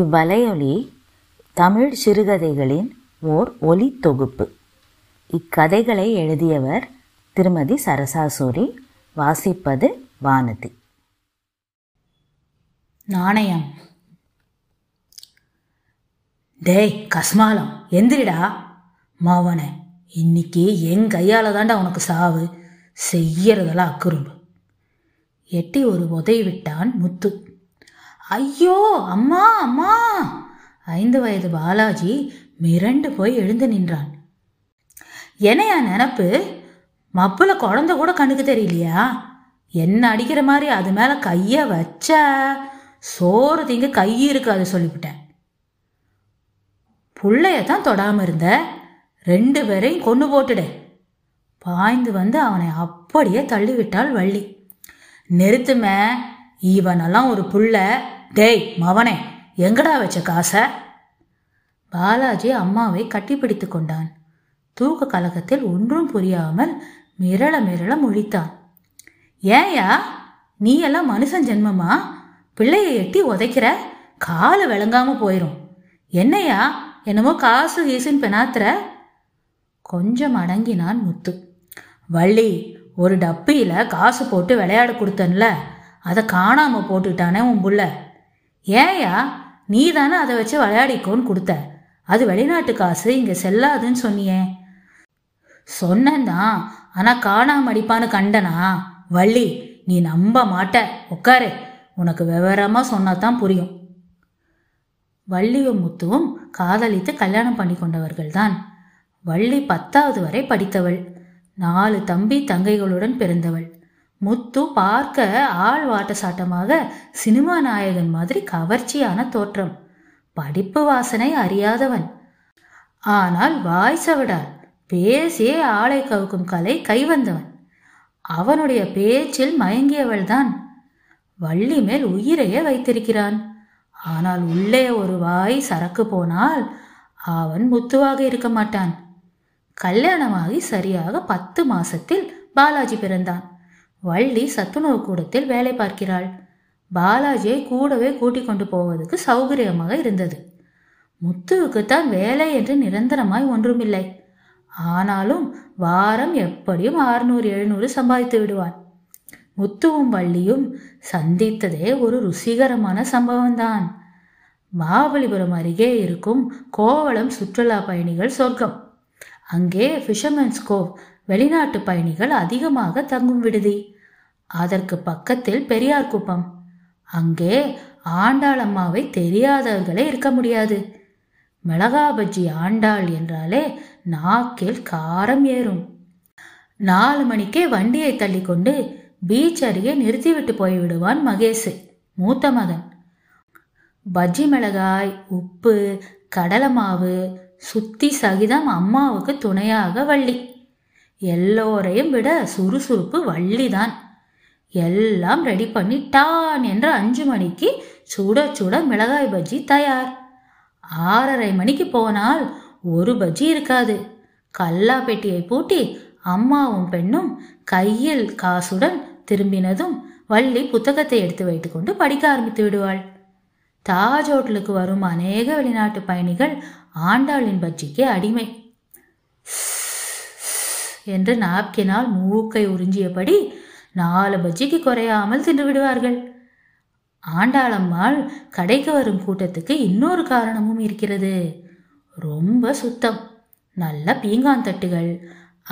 இவ்வலையொலி தமிழ் சிறுகதைகளின் ஓர் ஒலி தொகுப்பு. இக்கதைகளை எழுதியவர் திருமதி சரசாசூரி, வாசிப்பது வானதி. நாணயம். டேய் கஸ்மாலம், எந்திரிடா மாவனை, இன்னைக்கு என் கையால் தாண்டா உனக்கு சாவு, செய்யறதெல்லாம் அக்குறும்பு. எட்டி ஒரு உதவி விட்டான் முத்து. ஐயோ அம்மா அம்மா! 5 வயது பாலாஜி மிரண்டு போய் எழுந்து நின்றான். என்னையா நினப்பு? மப்பில் குழந்தை கூட கண்ணுக்கு தெரியலையா? என்ன அடிக்கிற மாதிரி அது மேலே கையை வச்ச சோறு திங்க கை இருக்காது சொல்லிவிட்டேன். புள்ளைய தான் தொடாமல் இருந்த, 2 பேரையும் கொண்டு போட்டுடு. பாய்ந்து வந்து அவனை அப்படியே தள்ளிவிட்டாள் வள்ளி. நிறுத்துமே, இவனெல்லாம் ஒரு புள்ள. டேய் மவனே, எங்கடா வச்ச காசை? பாலாஜி அம்மாவை கட்டிப்பிடித்து கொண்டான். தூக்க கலகத்தில் ஒன்றும் புரியாமல் மிரள மிரள முழித்தான். ஏயா நீ எல்லாம் மனுஷன் ஜென்மமா? பிள்ளையை எட்டி உதைக்கிற, காலை விளங்காமல் போயிடும். என்னையா என்னமோ காசு கீசுன்னு பெணாத்துற? கொஞ்சம் அடங்கினான் முத்து. வள்ளி, ஒரு டப்பியில் காசு போட்டு விளையாட கொடுத்தன்ல, அதை காணாமல் போட்டுட்டானே உன் புள்ள. ஏயா நீ தானே அதை வச்சு விளையாடிக்கோன்னு கொடுத்த, அது வெளிநாட்டு காசு, இங்கே செல்லாதுன்னு சொன்னியே. சொன்னந்தான், ஆனால் காணாம அடிப்பான்னு கண்டனா? வள்ளி நீ நம்ப மாட்ட, உட்காரு, உனக்கு விவரமாக சொன்னாதான் புரியும். வள்ளியும் முத்துவும் காதலித்து கல்யாணம் பண்ணி கொண்டவர்கள்தான். வள்ளி 10வது வரை படித்தவள். 4 தம்பி தங்கைகளுடன் பிறந்தவள். முத்து பார்க்க ஆள் வாட்ட சாட்டமாக சினிமா நாயகன் மாதிரி கவர்ச்சியான தோற்றம். படிப்பு வாசனை அறியாதவன். ஆனால் வாய்சவடால் பேசியே ஆளை கவுக்கும் கலை கைவந்தவன். அவனுடைய பேச்சில் மயங்கியவள்தான். வள்ளி மேல் உயிரையே வைத்திருக்கிறான். ஆனால் உள்ளே ஒரு வாய் சரக்கு போனால் அவன் முத்துவாக இருக்க மாட்டான். கல்யாணமாகி சரியாக 10 மாசத்தில் பாலாஜி பிறந்தான். வள்ளி சத்துணவு கூடத்தில் வேலை பார்க்கிறாள். பாலாஜியை கூடவே கூட்டிக் கொண்டு போவதற்கு சௌகரியமாக இருந்தது. முத்துவுக்குத்தான் வேலை என்று நிரந்தரமாய் ஒன்றுமில்லை. ஆனாலும் வாரம் எப்படியும் 600-700 சம்பாதித்து விடுவான். முத்துவும் வள்ளியும் சந்தித்ததே ஒரு ருசிகரமான சம்பவம்தான். மகாபலிபுரம் அருகே இருக்கும் கோவளம் சுற்றுலா பயணிகள் சொர்க்கம். அங்கே ஃபிஷர்மென்ஸ் கோவ், வெளிநாட்டு பயணிகள் அதிகமாக தங்கும் விடுதி. அதற்கு பக்கத்தில் பெரியார் குப்பம். அங்கே ஆண்டாளம்மாவை தெரியாதவர்களே இருக்க முடியாது. மிளகாபஜ்ஜி ஆண்டாள் என்றாலே நாக்கில் காரம் ஏறும். 4 மணிக்கே வண்டியை தள்ளி கொண்டு பீச் அருகே நிறுத்திவிட்டு போய்விடுவான் மகேஷ், மூத்த மகன். பஜ்ஜி மிளகாய், உப்பு, கடலை மாவு, சுத்தி சகிதம் அம்மாவுக்கு துணையாக வள்ளி. எல்லோரையும் விட சுறுசுறுப்பு வள்ளிதான். எல்லாம் ரெடி பண்ணி டான் என்று 5 மணிக்கு சுட சுட மிளகாய் பஜ்ஜி தயார். 6:30 மணிக்கு போனால் ஒரு பஜ்ஜி இருக்காது. கல்லா பெட்டியை பூட்டி அம்மாவும் பெண்ணும் கையில் காசுடன் திரும்பினதும் வள்ளி புத்தகத்தை எடுத்து வைத்துக்கொண்டு படிக்க ஆரம்பித்து விடுவாள். தாஜ் ஹோட்டலுக்கு வரும் அநேக வெளிநாட்டு பயணிகள் ஆண்டாளின் பஜ்ஜிக்கு அடிமை என்று நாப்கினால் மூக்கை உறிஞ்சியபடி 4 பஜ்ஜிக்கு குறையாமல் தின்று விடுவார்கள். ஆண்டாளம்மாள் கடைக்கு வரும் கூட்டத்துக்கு இன்னொரு காரணமும் இருக்கிறது. ரொம்ப சுத்தம். நல்ல பீங்கான் தட்டுகள்,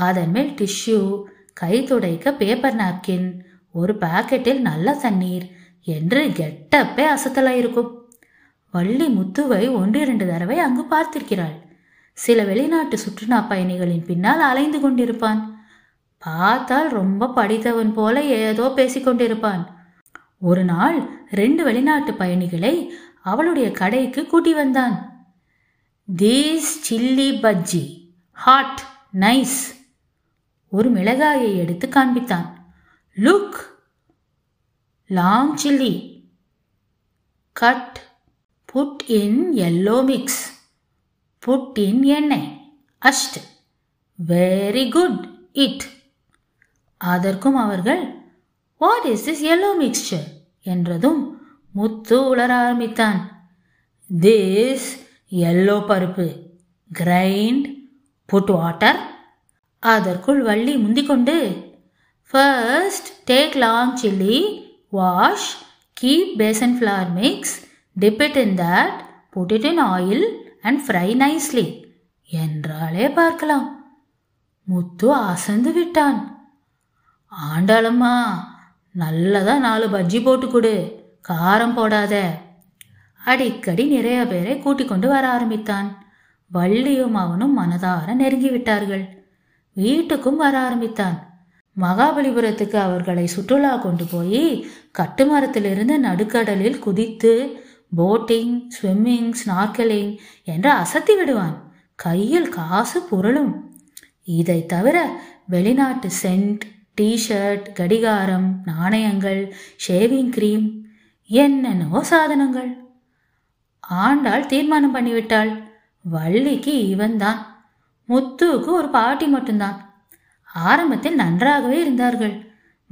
அதன் மேல் டிஷ்யூ, கை துடைக்க பேப்பர் நாப்கின், ஒரு பாக்கெட்டில் நல்ல தண்ணீர் என்று கெட்டப்பே அசத்தலாயிருக்கும். வள்ளி முத்துவை 1-2 தடவை அங்கு பார்த்திருக்கிறாள். சில வெளிநாட்டு சுற்றுலா பயணிகளின் பின்னால் அலைந்து கொண்டிருப்பான். பார்த்தால் ரொம்ப படித்தவன் போல ஏதோ பேசிக்கொண்டிருப்பான். ஒரு நாள் 2 வெளிநாட்டு பயணிகளை அவளுடைய கடைக்கு கூட்டி வந்தான். These chilli bhaji, hot, nice. ஒரு மிளகாயை எடுத்து காண்பித்தான். Look, long chilli, cut, put in yellow mix, put in எண்ணெய், ashed, very good, eat. அதற்கும் அவர்கள் What is this yellow mixture? என்றதும் முத்து உளர ஆரம்பித்தான். This yellow பருப்பு, grind, put water. அதற்குள் Valli முந்திக்கொண்டு First take long chilli, wash, keep basin flour mix, dip it in that, put it in oil and fry nicely. என்றாலே பார்க்கலாம். முத்து அசந்து விட்டான். ஆண்டாளம்மா, நல்லதா 4 பஜ்ஜி போட்டு கொடு, காரம் போடாத. அடிக்கடி நிறைய பேரை கூட்டிக் கொண்டு வர ஆரம்பித்தான். வள்ளியும் அவனும் மனதார நெருங்கிவிட்டார்கள். வீட்டுக்கும் வர ஆரம்பித்தான். மகாபலிபுரத்துக்கு அவர்களை சுற்றுலா கொண்டு போய் கட்டுமரத்திலிருந்து நடுக்கடலில் குதித்து போட்டிங், ஸ்விம்மிங், ஸ்நார்க்கலிங் என்று அசத்தி விடுவான். கையில் காசு புரளும். இதை தவிர வெளிநாட்டு சென்ட், டிஷர்ட், கடிகாரம், நாணயங்கள், ஷேவிங் கிரீம், என்னென்னவோ சாதனங்கள். ஆண்டாள் தீர்மானம் பண்ணிவிட்டாள். வள்ளிக்கு இவன்தான், முத்துவுக்கு ஒரு பாட்டி மட்டும்தான். ஆரம்பத்தில் நன்றாகவே இருந்தார்கள்.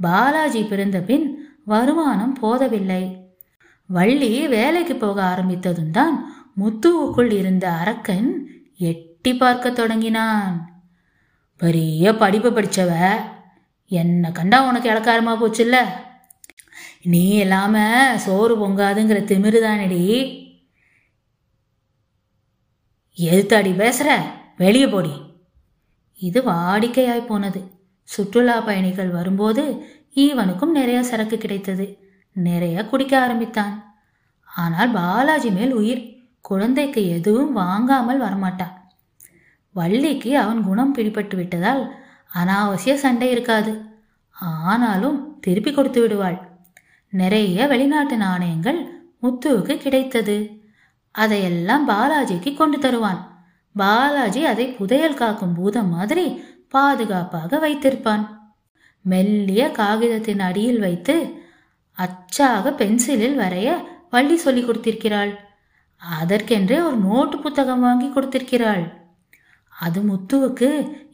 பாலாஜி பிறந்த பின் வருமானம் போதவில்லை. வள்ளி வேலைக்கு போக ஆரம்பித்ததும் தான் முத்துவுக்குள் இருந்த அரக்கன் எட்டி பார்க்க தொடங்கினான். பெரிய படிப்பு படித்தவ, என்னை கண்டா உனக்கு இளக்காரமாக போச்சுல்ல, நீ இல்லாமல் சோறு பொங்காதுங்கிற திமிருதானடி, எதுத்தாடி பேசுகிற, வெளியே போடி. இது வாடிக்கையாய் போனது. சுற்றுலா பயணிகள் வரும்போது ஈவனுக்கும் நிறைய சரக்கு கிடைத்தது. நிறைய குடிக்க ஆரம்பித்தான். ஆனால் பாலாஜி மேல் உயிர். குழந்தைக்கு எதுவும் வாங்காமல் வரமாட்டான். வள்ளிக்கு அவன் குணம் பிடிபட்டு விட்டதால் அனாவசிய சண்டை இருக்காது. ஆனாலும் திருப்பி கொடுத்து விடுவாள். நிறைய வெளிநாட்டு நாணயங்கள் முத்துவுக்கு கிடைத்தது. அதையெல்லாம் பாலாஜிக்கு கொண்டு தருவான். பாலாஜி அதை புதையல் காக்கும் பூதம் மாதிரி பாதுகாப்பாக வைத்திருப்பான். மெல்லிய காகிதத்தின் அடியில் வைத்து அச்சாக பென்சிலில் வரைய வள்ளி சொல்லி கொடுத்திருக்கிறாள். அதற்கென்றே ஒரு நோட்டு புத்தகம் வாங்கி கொடுத்திருக்கிறாள். அது முத்துவுக்கு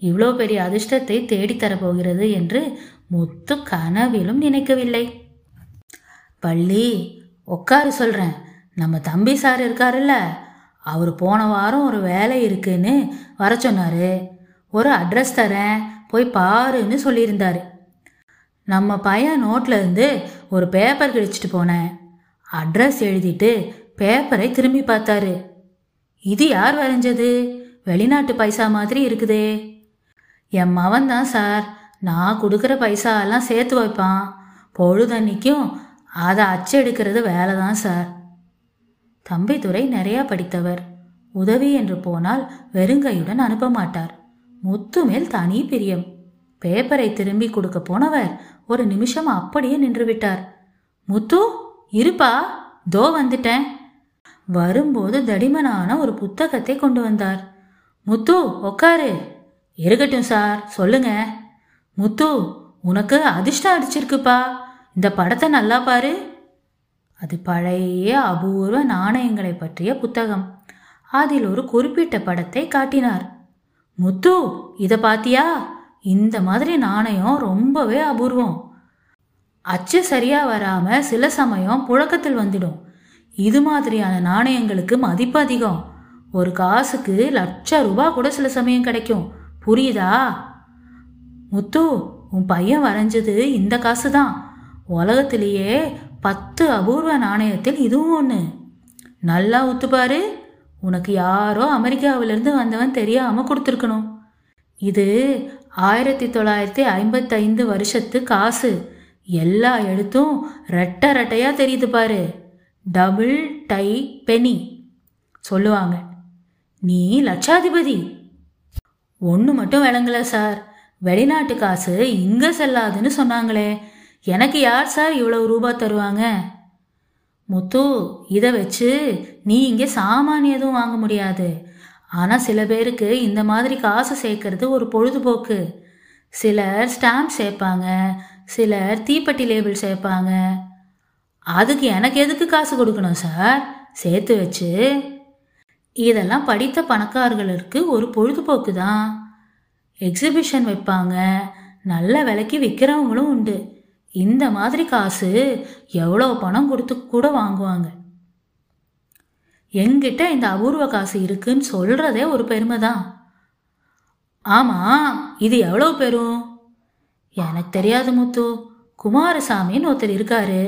இவ்வளோ பெரிய அதிர்ஷ்டத்தை தேடித்தரப்போகிறது என்று முத்து கனவிலும் நினைக்கவில்லை. வள்ளி, உட்காரு சொல்கிறேன். நம்ம தம்பி சார் இருக்காருல்ல, அவர் போன வாரம் ஒரு வேலை இருக்குன்னு வர சொன்னார். ஒரு அட்ரஸ் தரேன், போய் பாருன்னு சொல்லியிருந்தார். நம்ம பையன் நோட்லேருந்து ஒரு பேப்பர் கிழிச்சிட்டு போனேன். அட்ரஸ் எழுதிட்டு பேப்பரை திரும்பி பார்த்தாரு. இது யார் வரைஞ்சது? வெளிநாட்டு பைசா மாதிரி இருக்குதே. என் மவன் தான் சார். நான் கொடுக்குற பைசாலாம் சேர்த்து வைப்பான். பொழுதன்னைக்கும் அதை அச்செடுக்கிறது வேலை தான் சார். தம்பிதுரை நிறையா படித்தவர். உதவி என்று போனால் வெறுங்கையுடன் அனுப்ப மாட்டார். முத்து மேல் தனி பிரியம். பேப்பரை திரும்பி கொடுக்க போனவர் ஒரு நிமிஷம் அப்படியே நின்றுவிட்டார். முத்து, இருப்பா, தோ வந்துட்டேன். வரும்போது தடிமனான ஒரு புத்தகத்தை கொண்டு வந்தார். முத்து, உக்காரு. இருக்கட்டும் சார், சொல்லுங்க. முத்து, உனக்கு அதிர்ஷ்டம் அடிச்சிருக்குப்பா. இந்த படத்தை நல்லா பாரு. அது பழைய அபூர்வ நாணயங்களை பற்றிய புத்தகம். அதில் ஒரு குறிப்பிட்ட படத்தை காட்டினார். முத்து, இதை பாத்தியா? இந்த மாதிரி நாணயம் ரொம்பவே அபூர்வம். அச்சு சரியா வராம சில சமயம் புழக்கத்தில் வந்துடும். இது மாதிரியான நாணயங்களுக்கு மதிப்பு அதிகம். ஒரு காசுக்கு ₹1,00,000 கூட சில சமயம் கிடைக்கும். புரியுதா? முத்து, உன் பையன் வரைஞ்சது இந்த காசு தான். உலகத்திலேயே 10 அபூர்வ நாணயத்தில் இதுவும் ஒன்று. நல்லா ஒத்துப்பாரு. உனக்கு யாரோ அமெரிக்காவிலிருந்து வந்தவன் தெரியாமல் கொடுத்துருக்கணும். இது 1955 வருஷத்து காசு. எல்லா எழுத்தும் ரெட்டை ரெட்டையாக தெரியுது பாரு. டபுள் டை பெனி சொல்லுவாங்க. நீ லட்சாதிபதி. ஒன்று மட்டும் விளங்கலை சார். வெளிநாட்டு காசு இங்கே செல்லாதுன்னு சொன்னாங்களே, எனக்கு யார் சார் இவ்வளவு ரூபாய் தருவாங்க? முத்து, இதை வச்சு நீ இங்கே சாமானியதும் வாங்க முடியாது. ஆனால் சில பேருக்கு இந்த மாதிரி காசு சேர்க்கறது ஒரு பொழுதுபோக்கு. சிலர் ஸ்டாம்ப் சேர்ப்பாங்க, சிலர் தீப்பெட்டி லேபிள் சேர்ப்பாங்க. அதுக்கு எனக்கு எதுக்கு காசு கொடுக்கணும் சார், சேர்த்து வச்சு? இதெல்லாம் படித்த பணக்காரர்களுக்கு ஒரு பொழுதுபோக்கு தான். எக்ஸிபிஷன் வைப்பாங்க, நல்ல விலைக்கு விற்கிறவங்களும் உண்டு. இந்த மாதிரி காசு எவ்வளோ பணம் கொடுத்து கூட வாங்குவாங்க. எங்கிட்ட இந்த அபூர்வ காசு இருக்குன்னு சொல்கிறதே ஒரு பெருமை தான். ஆமாம், இது எவ்வளோ பெரும்? எனக்கு தெரியாது முத்து. குமாரசாமின்னு ஒருத்தர் இருக்காரு,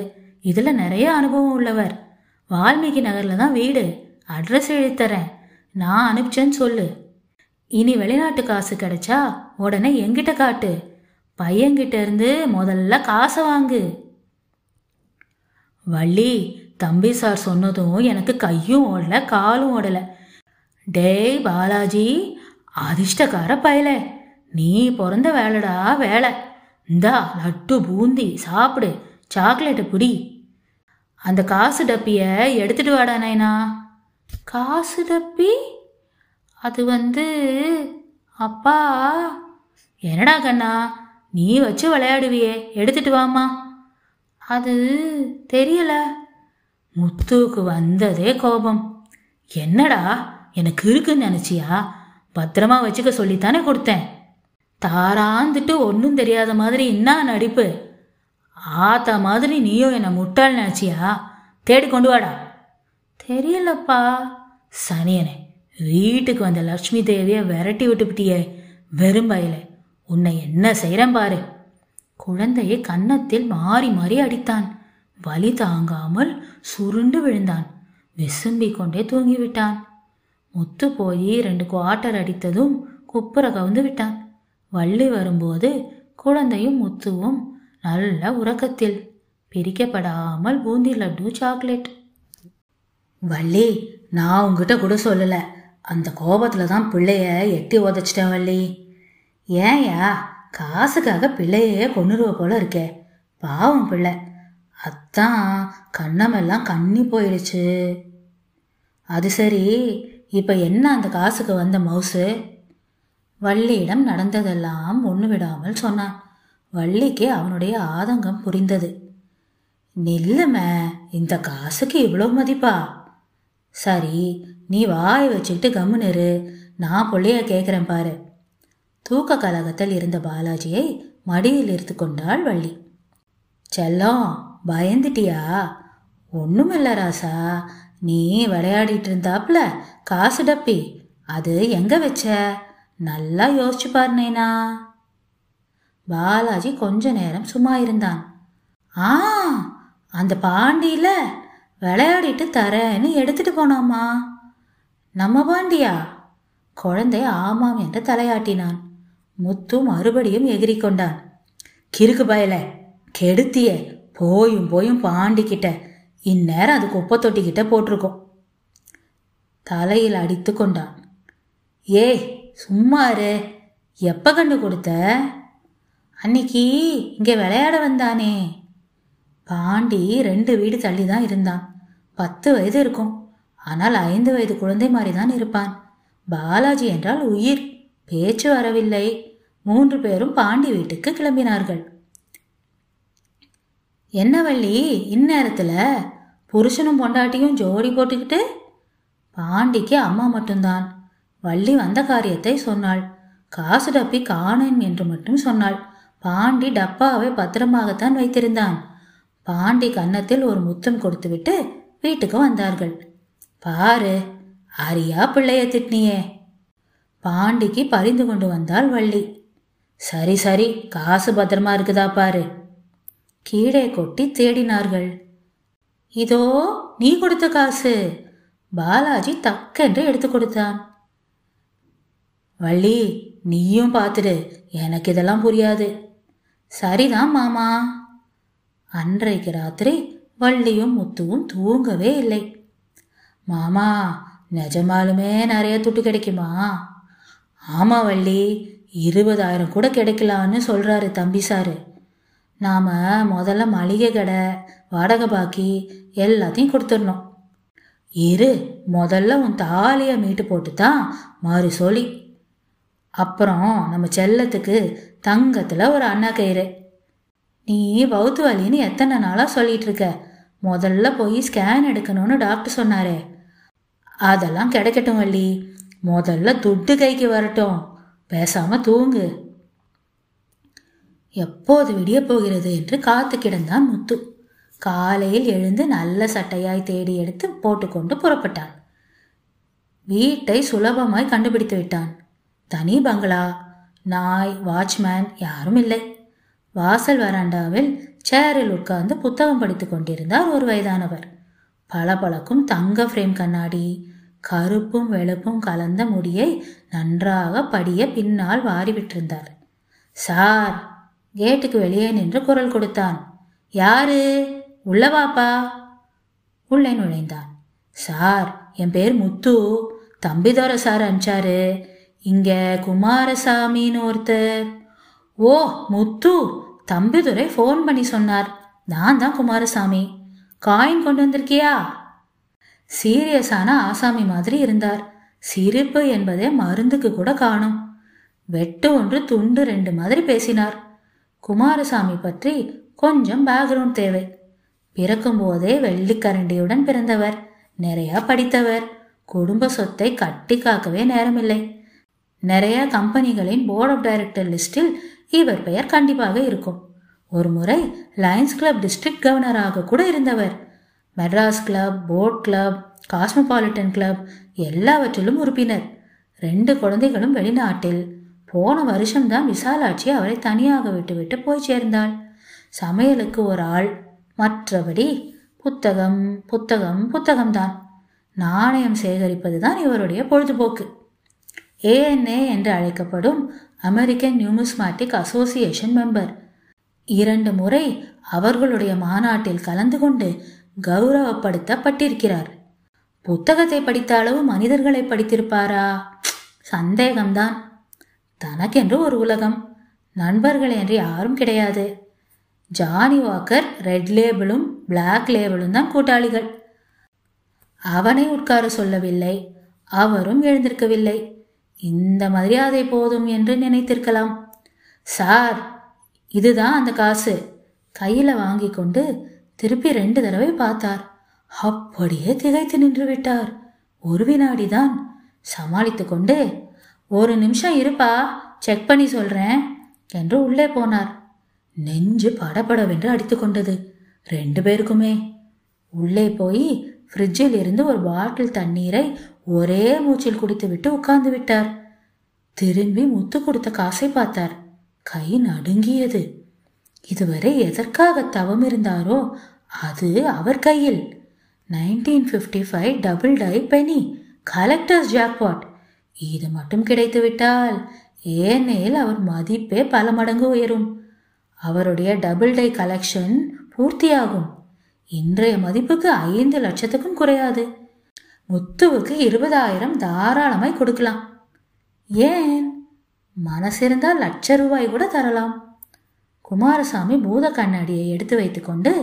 இதில் நிறைய அனுபவம் உள்ளவர். வால்மீகி நகரில் தான் வீடு. அட்ரஸ் எழுதித்தரேன், நான் அனுப்பிச்சேன்னு சொல்லு. இனி வெளிநாட்டு காசு கிடைச்சா உடனே எங்கிட்ட காட்டு. பையன்கிட்ட இருந்து முதல்ல காசை வாங்கு. வள்ளி, தம்பி சார் சொன்னதும் எனக்கு கையும் ஓடலை காலும் ஓடலை. டேய் பாலாஜி, அதிர்ஷ்டக்கார பயல, நீ பிறந்த வேலைடா வேலை. இந்தா லட்டு பூந்தி சாப்பிடு, சாக்லேட்டு பிடி. அந்த காசு டப்பிய எடுத்துட்டு வாடா நைனா. காசு டப்பி? அது அப்பா. என்னடா கண்ணா, நீ வச்சு விளையாடுவியே, எடுத்துட்டு வாமா. அது தெரியல. முத்துவுக்கு வந்ததே கோபம். என்னடா, எனக்கு இருக்குன்னு நினச்சியா? பத்திரமா வச்சுக்க சொல்லித்தானே கொடுத்தேன். தாராந்துட்டு ஒன்றும் தெரியாத மாதிரி இன்னா நடிப்பு. ஆத்தா மாதிரி நீயும் என்னை முட்டாள் நினச்சியா? தேடி கொண்டு வாடா. தெரியலப்பா. சனியனே, வீட்டுக்கு வந்த லட்சுமி தேவியை விரட்டி விட்டுவிட்டியே வெறும்பயில. உன்னை என்ன செய்கிறேன் பாரு. குழந்தையை கன்னத்தில் மாறி மாறி அடித்தான். வலி தாங்காமல் சுருண்டு விழுந்தான். விசும்பிக் கொண்டே தூங்கிவிட்டான். முத்து போய் 2 குவார்ட்டர் அடித்ததும் குப்புற கவுந்து விட்டான். வள்ளி வரும்போது குழந்தையும் முத்துவும் நல்ல உறக்கத்தில். பிரிக்கப்படாமல் பூந்தி லட்டு சாக்லேட். வள்ளி, நான் உங்ககிட்ட கூட சொல்லலை, அந்த கோபத்தில் தான் பிள்ளைய எட்டி உதச்சிட்டேன். வள்ளி, ஏன்யா காசுக்காக பிள்ளையே கொண்டுருவ போல இருக்கே, பாவம் பிள்ளை. அதான் கண்ணமெல்லாம் கண்ணி போயிடுச்சு. அது சரி, இப்போ என்ன அந்த காசுக்கு வந்த மவுசு? வள்ளியிடம் நடந்ததெல்லாம் ஒன்று விடாமல் சொன்னான். வள்ளிக்கு அவனுடைய ஆதங்கம் புரிந்தது. நில்லுமே, இந்த காசுக்கு இவ்வளோ மதிப்பா? சரி, நீ வாய் வச்சுக்கிட்டு கம்முனரு, நான் பிள்ளைய கேட்குறேன் பாரு. தூக்க கலகத்தில் இருந்த பாலாஜியை மடியில் இருந்து கொண்டாள் வள்ளி. செல்லம், பயந்துட்டியா? ஒன்றுமில்ல ராசா, நீ விளையாடிட்டு இருந்தாப்புல காசு டப்பி, அது எங்கே வச்ச? நல்லா யோசிச்சு பாருனேனா. பாலாஜி கொஞ்ச நேரம் சும்மா இருந்தான். ஆ, அந்த பாண்டியில் விளையாடிட்டு தரேன்னு எடுத்துட்டு போனாமா. நம்ம பாண்டியா? குழந்தை ஆமாம் என்று தலையாட்டினான். முத்து மறுபடியும் எகிரி கொண்டான். கிறுக்கு பயல, கெடுத்தியே, போயும் போயும் பாண்டிக்கிட்ட. இந்நேரம் அது குப்பை தொட்டிக்கிட்ட போட்டிருக்கோம். தலையில் அடித்து கொண்டான். ஏய் சும்மாரு, எப்போ கண்டு கொடுத்த? அன்னைக்கு இங்கே விளையாட வந்தானே. பாண்டி 2 வீடு தள்ளி தான் இருந்தான். 10 வயது இருக்கும், ஆனால் 5 வயது குழந்தை மாதிரி தான் இருப்பான். பாலாஜி என்றால் உயிர். பேச்சு வரவில்லை. 3 பேரும் பாண்டி வீட்டுக்கு கிளம்பினார்கள். என்ன வள்ளி, இந்நேரத்தில் புருஷனும் பொண்டாட்டியும் ஜோடி போட்டுக்கிட்டு? பாண்டிக்கு அம்மா மட்டும்தான். வள்ளி வந்த காரியத்தை சொன்னாள். காசு டப்பி காணேன் என்று மட்டும் சொன்னாள். பாண்டி டப்பாவை பத்திரமாகத்தான் வைத்திருந்தான். பாண்டி கன்னத்தில் ஒரு முத்தம் கொடுத்துவிட்டு வீட்டுக்கு வந்தார்கள். பாரு, அரியா பிள்ளைய திட்டினியே. பாண்டிக்கு பரிந்து கொண்டு வந்தாள் வள்ளி. சரி சரி, காசு பத்திரமா இருக்குதா பாரு. கீழே கொட்டி தேடினார்கள். இதோ நீ கொடுத்த காசு. பாலாஜி தக்கென்று எடுத்து கொடுத்தான். வள்ளி, நீயும் பார்த்துடு, எனக்கு இதெல்லாம் புரியாது. சரிதான் மாமா. அன்றைக்கு ராத்திரி வள்ளியும் முத்துவும் தூங்கவே இல்லை. மாமா, நிஜமாலுமே நிறைய துட்டு கிடைக்குமா? ஆமாம் வள்ளி, 20,000 கூட கிடைக்கலான்னு சொல்கிறாரு தம்பி சாரு. நாம் முதல்ல மளிகை கடை, வாடகை பாக்கி எல்லாத்தையும் கொடுத்துடணும். இரு, முதல்ல உன் தாலியை மீட்டு போட்டு தான் மாறு சொல்லி, அப்புறம் நம்ம செல்லத்துக்கு தங்கத்தில் ஒரு அண்ணா கயிறு. நீ பௌத்துவாலின்னு எத்தனை நாளாக சொல்லிட்டு இருக்க. முதல்ல போய் ஸ்கேன் எடுக்கணும்னு டாக்டர் சொன்னாரே, அதெல்லாம் கிடைக்கட்டும் வள்ளி. முதல்ல துட்டு கைக்கு வரட்டும், பேசாமல் தூங்கு. எப்போது விடிய போகிறது என்று காத்து கிடந்தான் முத்து. காலையில் எழுந்து நல்ல சட்டையாய் தேடி எடுத்து போட்டுக்கொண்டு புறப்பட்டான். வீட்டை சுலபமாய் கண்டுபிடித்து விட்டான். தனி பங்களா, நாய், வாட்ச்மேன் யாரும் இல்லை. வாசல் வராண்டாவில் சேரில் உட்கார்ந்து புத்தகம் படித்து கொண்டிருந்தார் ஒரு வயதானவர். பளபளக்கும் தங்க ஃப்ரேம் கண்ணாடி, கருப்பும் வெளுப்பும் கலந்த முடியை நன்றாக படிய பின்னால் வாரிவிட்டிருந்தார். சார், கேட்டுக்கு வெளியே நின்று குரல் கொடுத்தான். யாரு? உள்ள வாப்பா. உள்ளே நுழைந்தான். சார், என் பேர் முத்து, தம்பிதோர சார் அனுப்பிச்சாரு. இங்க குமாரசாமின்னு ஒருத்தர். ஓ முத்து, தம்பிதுரை ஃபோன் பண்ணி சொன்னார். நான் தான் குமாரசாமி. காயின் கொண்டு வந்திருக்கியா? சீரியஸான ஆசாமி மாதிரி இருந்தார். சிரிப்பு என்பதே மருந்துக்கு கூட காணும். வெட்டு ஒன்று துண்டு ரெண்டு மாதிரி பேசினார். குமாரசாமி பற்றி கொஞ்சம் பேக்ரவுண்ட் தேவை. பிறக்கும் போதே வெள்ளிக்கரண்டியுடன் பிறந்தவர், நிறையா படித்தவர், குடும்ப சொத்தை கட்டி காக்கவே நேரமில்லை. நிறையா கம்பெனிகளின் போர்ட் ஆஃப் டைரக்டர் லிஸ்டில் இவர் பெயர் கண்டிப்பாக இருக்கும். ஒரு முறை லயன்ஸ் கிளப் டிஸ்ட்ரிக்ட் கவர்னராக கூட இருந்தவர். Madras club, boat club, cosmopolitan club எல்லாவற்றிலும் உறுப்பினர். 2 குழந்தைகளும் வெளிநாட்டில். போன வருஷம்தான் விசாலாட்சி அவரை தனியாக விட்டுவிட்டு போய் சேர்ந்தாள். சமையலுக்கு ஒரு ஆள், மற்றபடி புத்தகம் புத்தகம் புத்தகம்தான். நாணயம் சேகரிப்பது தான் இவருடைய பொழுதுபோக்கு. ANA என்று அழைக்கப்படும் அமெரிக்கன் நியூமிஸ்மாட்டிக் அசோசியேஷன் மெம்பர். 2 முறை அவர்களுடைய மாநாட்டில் கலந்து கொண்டு கௌரவப்படுத்தப்பட்டிருக்கிறார். புத்தகத்தை படித்த அளவு மனிதர்களை படித்திருப்பாரா? சந்தேகம்தான். தனக்கென்று ஒரு உலகம், நண்பர்கள் என்று யாரும் கிடையாது. ஜானி வாக்கர் ரெட் லேபிளும் பிளாக் லேபிளும் தான் கூட்டாளிகள். அவனை உட்கார சொல்லவில்லை, அவரும் எழுந்திருக்கவில்லை. இந்த மரியாதை போதும் என்று நினைத்திருக்கலாம். சார், இதுதான் அந்த காசு. கையில் வாங்கி கொண்டு திருப்பி 2 தடவை பார்த்தார். அப்படியே திகைத்து நின்று விட்டார். ஒரு வினாடிதான் சமாளித்து கொண்டு, 1 நிமிஷம் இருப்பா, செக் பண்ணி சொல்றேன் என்று உள்ளே போனார். நெஞ்சு படபடவென்று அடித்து கொண்டது 2 பேருக்குமே. உள்ளே போய் ஃப்ரிட்ஜில் இருந்து ஒரு பாட்டில் தண்ணீரை ஒரே மூச்சில் குடித்து விட்டு உட்கார்ந்து விட்டார். திரும்பி முத்து கொடுத்த காசை பார்த்தார். கை நடுங்கியது. இதுவரை எதற்காக தவம் இருந்தாரோ அது அவர் கையில். 1955 double die penny, collectors jackpot. இது மட்டும் கிடைத்துவிட்டால் ஏனேல் அவர் மதிப்பே பல மடங்கு உயரும். அவருடைய டபுள் டை கலெக்ஷன் பூர்த்தியாகும். இன்றைய மதிப்புக்கு 5 லட்சத்துக்கும் குறையாது. முத்துவுக்கு 20,000 தாராளமாய் கொடுக்கலாம். ஏன், மனசிருந்தால் ₹1,00,000 கூட தரலாம். குமாரசாமி பூத கண்ணாடியை எடுத்து வைத்துக்கொண்டு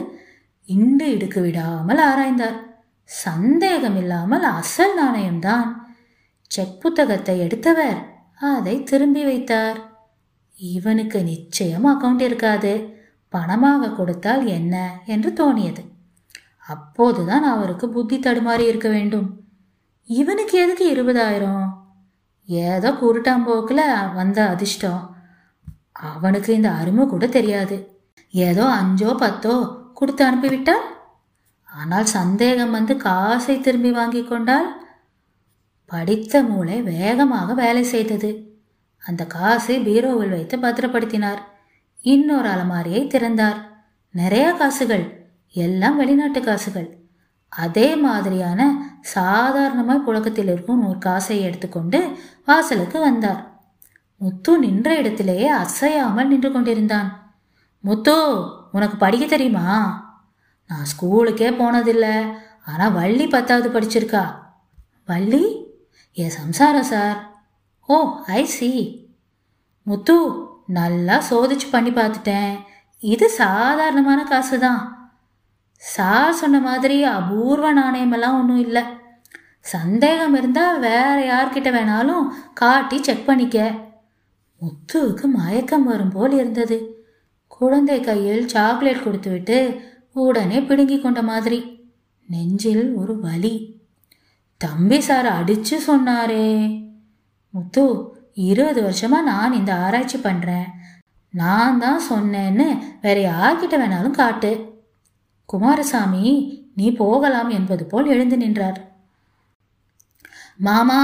இண்டு இடுக்கு விடாமல் ஆராய்ந்தார். சந்தேகமில்லாமல் அசல் நாணயம்தான். செக் புத்தகத்தை எடுத்தவர் அதை திரும்பி வைத்தார். இவனுக்கு நிச்சயம் அக்கவுண்ட் இருக்காது, பணமாக கொடுத்தால் என்ன என்று தோணியது. அப்போதுதான் அவருக்கு புத்தி தடுமாறி இருக்க வேண்டும். இவனுக்கு எதுக்கு 20,000? ஏதோ குருட்டாம்போக்கில் வந்த அதிர்ஷ்டம். அவனுக்கு இந்த அருமை கூட தெரியாது. ஏதோ 5ஓ 10ஓ கொடுத்து அனுப்பிவிட்டால். ஆனால் சந்தேகம் வந்து காசை திரும்பி வாங்கி கொண்டால். படித்த மூளை வேகமாக வேலை செய்தது. அந்த காசை பீரோவில் வைத்து பத்திரப்படுத்தினார். இன்னொரு அலமாரியை திறந்தார். நிறைய காசுகள், எல்லாம் வெளிநாட்டு காசுகள். அதே மாதிரியான சாதாரணமாய் புழக்கத்தில் இருக்கும் ஒரு காசை எடுத்துக்கொண்டு வாசலுக்கு வந்தார். முத்து நின்ற இடத்திலேயே அசையாமல் நின்று கொண்டிருந்தான். முத்து, உனக்கு படிக்க தெரியுமா? நான் ஸ்கூலுக்கே போனதில்லை, ஆனால் வள்ளி 10வது படிச்சிருக்கா. வள்ளி ஏ சம்சாரம் சார். ஓ ஐசி. முத்து, நல்லா சோதிச்சு பண்ணி பார்த்துட்டேன். இது சாதாரணமான காசு தான். சார் சொன்ன மாதிரி அபூர்வ நாணயமெல்லாம் ஒன்றும் இல்லை. சந்தேகம் இருந்தால் வேற யார்கிட்ட வேணாலும் காட்டி செக் பண்ணிக்க. முத்துவுக்கு மயக்கம் வரும் போல் இருந்தது. குழந்தை கையில் சாக்லேட் கொடுத்துவிட்டு உடனே பிடுங்கி கொண்ட மாதிரி. நெஞ்சில் ஒரு வலி. தம்பி சார் அடிச்சு சொன்னாரே. முத்து, 20 வருஷமா நான் இந்த ஆராய்ச்சி பண்றேன், நான் தான் சொன்னேன்னு வேற யார்கிட்ட வேணாலும் காட்டு. குமாரசாமி நீ போகலாம் என்பது போல் எழுந்து நின்றார். மாமா,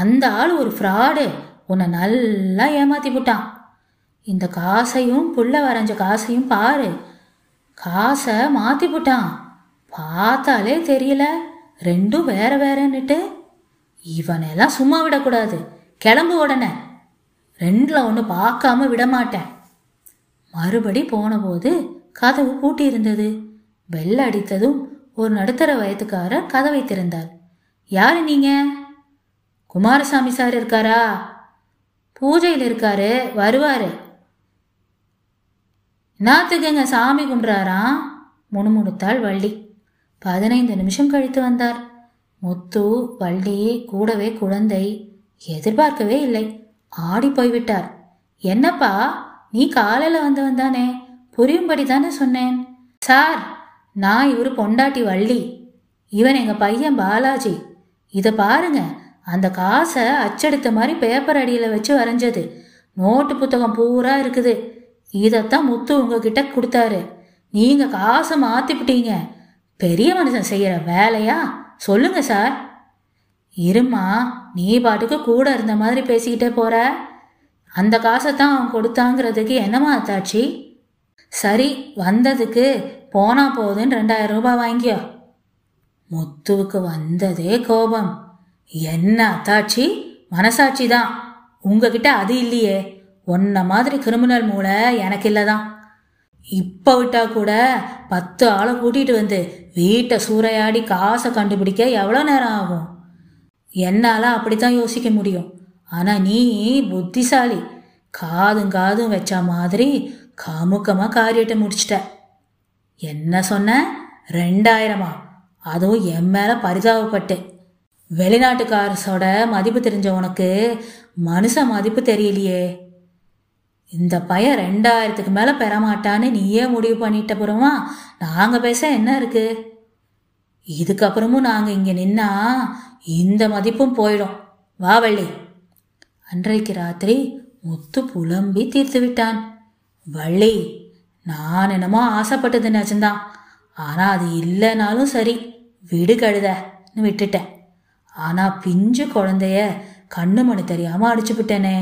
அந்த ஆள் ஒரு ஃப்ராடு, உன்னை நல்லா ஏமாத்தி விட்டான். இந்த காசையும் புள்ள வரைஞ்ச காசையும் பாரு, காசை மாற்றி விட்டான். பார்த்தாலே தெரியல ரெண்டும் வேற வேறன்னுட்டு. இவனெல்லாம் சும்மா விடக்கூடாது, கிளம்பு உடனே, ரெண்டில் ஒன்று பார்க்காம விடமாட்டேன். மறுபடி போனபோது கதவு பூட்டியிருந்தது. வெள்ள அடித்ததும் ஒரு நடுத்தர வயதுக்காரர் கதவை திறந்தார். யாரு நீங்க? குமாரசாமி சார் இருக்காரா? பூஜையில் இருக்காரு, வருவாரு. நாத்துக்குங்க சாமி கும்பிட்றாராம், முணுமுணுத்தாள் வள்ளி. 15 நிமிஷம் கழித்து வந்தார். முத்து, வள்ளி, கூடவே குழந்தை. எதிர்பார்க்கவே இல்லை, ஆடி போய்விட்டார். என்னப்பா, நீ காலையில் வந்தானே, புரியும்படி தானே சொன்னேன். சார், நான் இவர் பொண்டாட்டி வள்ளி, இவன் எங்கள் பையன் பாலாஜி. இதை பாருங்க, அந்த காசை அச்சடித்த மாதிரி பேப்பர் அடியில் வச்சு வரைஞ்சது, நோட்டு புத்தகம் பூரா இருக்குது. இதைத்தான் முத்து உங்ககிட்ட கொடுத்தாரு, நீங்கள் காசை மாற்றிவிட்டீங்க. பெரிய மனுஷன் செய்கிற வேலையா? சொல்லுங்க சார். இருமா, நீ பாட்டுக்கு கூட இருந்த மாதிரி பேசிக்கிட்டே போற. அந்த காசை தான் அவன் கொடுத்தாங்கிறதுக்கு என்னமா அத்தாட்சி? சரி, வந்ததுக்கு போனா போகுதுன்னு 2000 ரூபாய் வாங்கியோ. முத்துவுக்கு வந்ததே கோபம். என்ன அத்தாட்சி, மனசாட்சி தான் உங்ககிட்ட அது இல்லையே. உன்ன மாதிரி கிரிமினல் மூளை எனக்கு இல்லைதான். இப்போ விட்டா கூட 10 ஆளை கூட்டிகிட்டு வந்து வீட்டை சூறையாடி காசை கண்டுபிடிக்க எவ்வளோ நேரம் ஆகும்? என்னால் அப்படித்தான் யோசிக்க முடியும். ஆனால் நீ புத்திசாலி, காதும் காதும் வச்ச மாதிரி கமுக்கமாக காரியத்தை முடிச்சிட்ட. என்ன சொன்ன? 2000-ஆ? அதுவும் என் மேலே பரிதாபப்பட்டு. வெளிநாட்டுக்காரசோட மதிப்பு தெரிஞ்ச உனக்கு மனுஷ மதிப்பு தெரியலையே. இந்த பையன் 2000-க்கு மேலே பெறமாட்டான்னு நீயே முடிவு பண்ணிட்ட பிறமா நாங்கள் பேச என்ன இருக்கு? இதுக்கப்புறமும் நாங்கள் இங்கே நின்னா இந்த மதிப்பும் போயிடும். வா வள்ளி. அன்றைக்கு ராத்திரி முத்து புலம்பி தீர்த்து விட்டான். வள்ளி, நான் என்னமோ ஆசைப்பட்டது நினச்சிருந்தான், ஆனால் அது இல்லைனாலும் சரி விடு கழுதன்னு விட்டுட்டேன். ஆனால் பிஞ்சு குழந்தைய கண்ணு மணி தெரியாமல் அடிச்சுவிட்டேனே,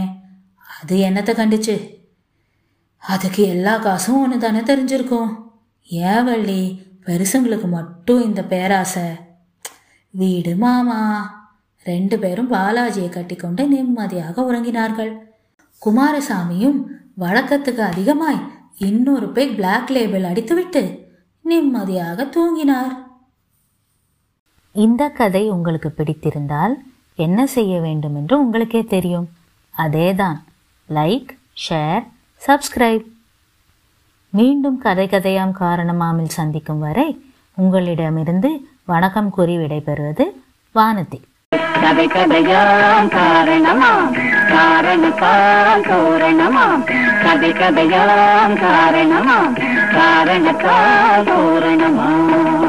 அது என்னத்தை கண்டுச்சு? அதுக்கு எல்லா காசும் ஒன்று தானே தெரிஞ்சிருக்கும். ஏன் வள்ளி, பெருசுங்களுக்கு மட்டும் இந்த பேராசை? வீடு மாமா. 2 பேரும் பாலாஜியை கட்டிக்கொண்டு நிம்மதியாக உறங்கினார்கள். குமாரசாமியும் வழக்கத்துக்கு அதிகமாய் இன்னொரு பேக் பிளாக் லேபிள் அடித்துவிட்டு நிம்மதியாக தூங்கினார். இந்த கதை உங்களுக்கு பிடித்திருந்தால் என்ன செய்ய வேண்டும் என்று உங்களுக்கே தெரியும். அதேதான், லைக், ஷேர், சப்ஸ்கிரைப். மீண்டும் கதையாம் காரணமாமில் சந்திக்கும் வரை உங்களிடமிருந்து வணக்கம் கூறி விடைபெறுவது வானதி. கதை கதையாம் காரணமாம், காரணத்தால் தோரணமாம். கதை கதையாம் காரணமாம், காரணத்தால் தோரணமாம்.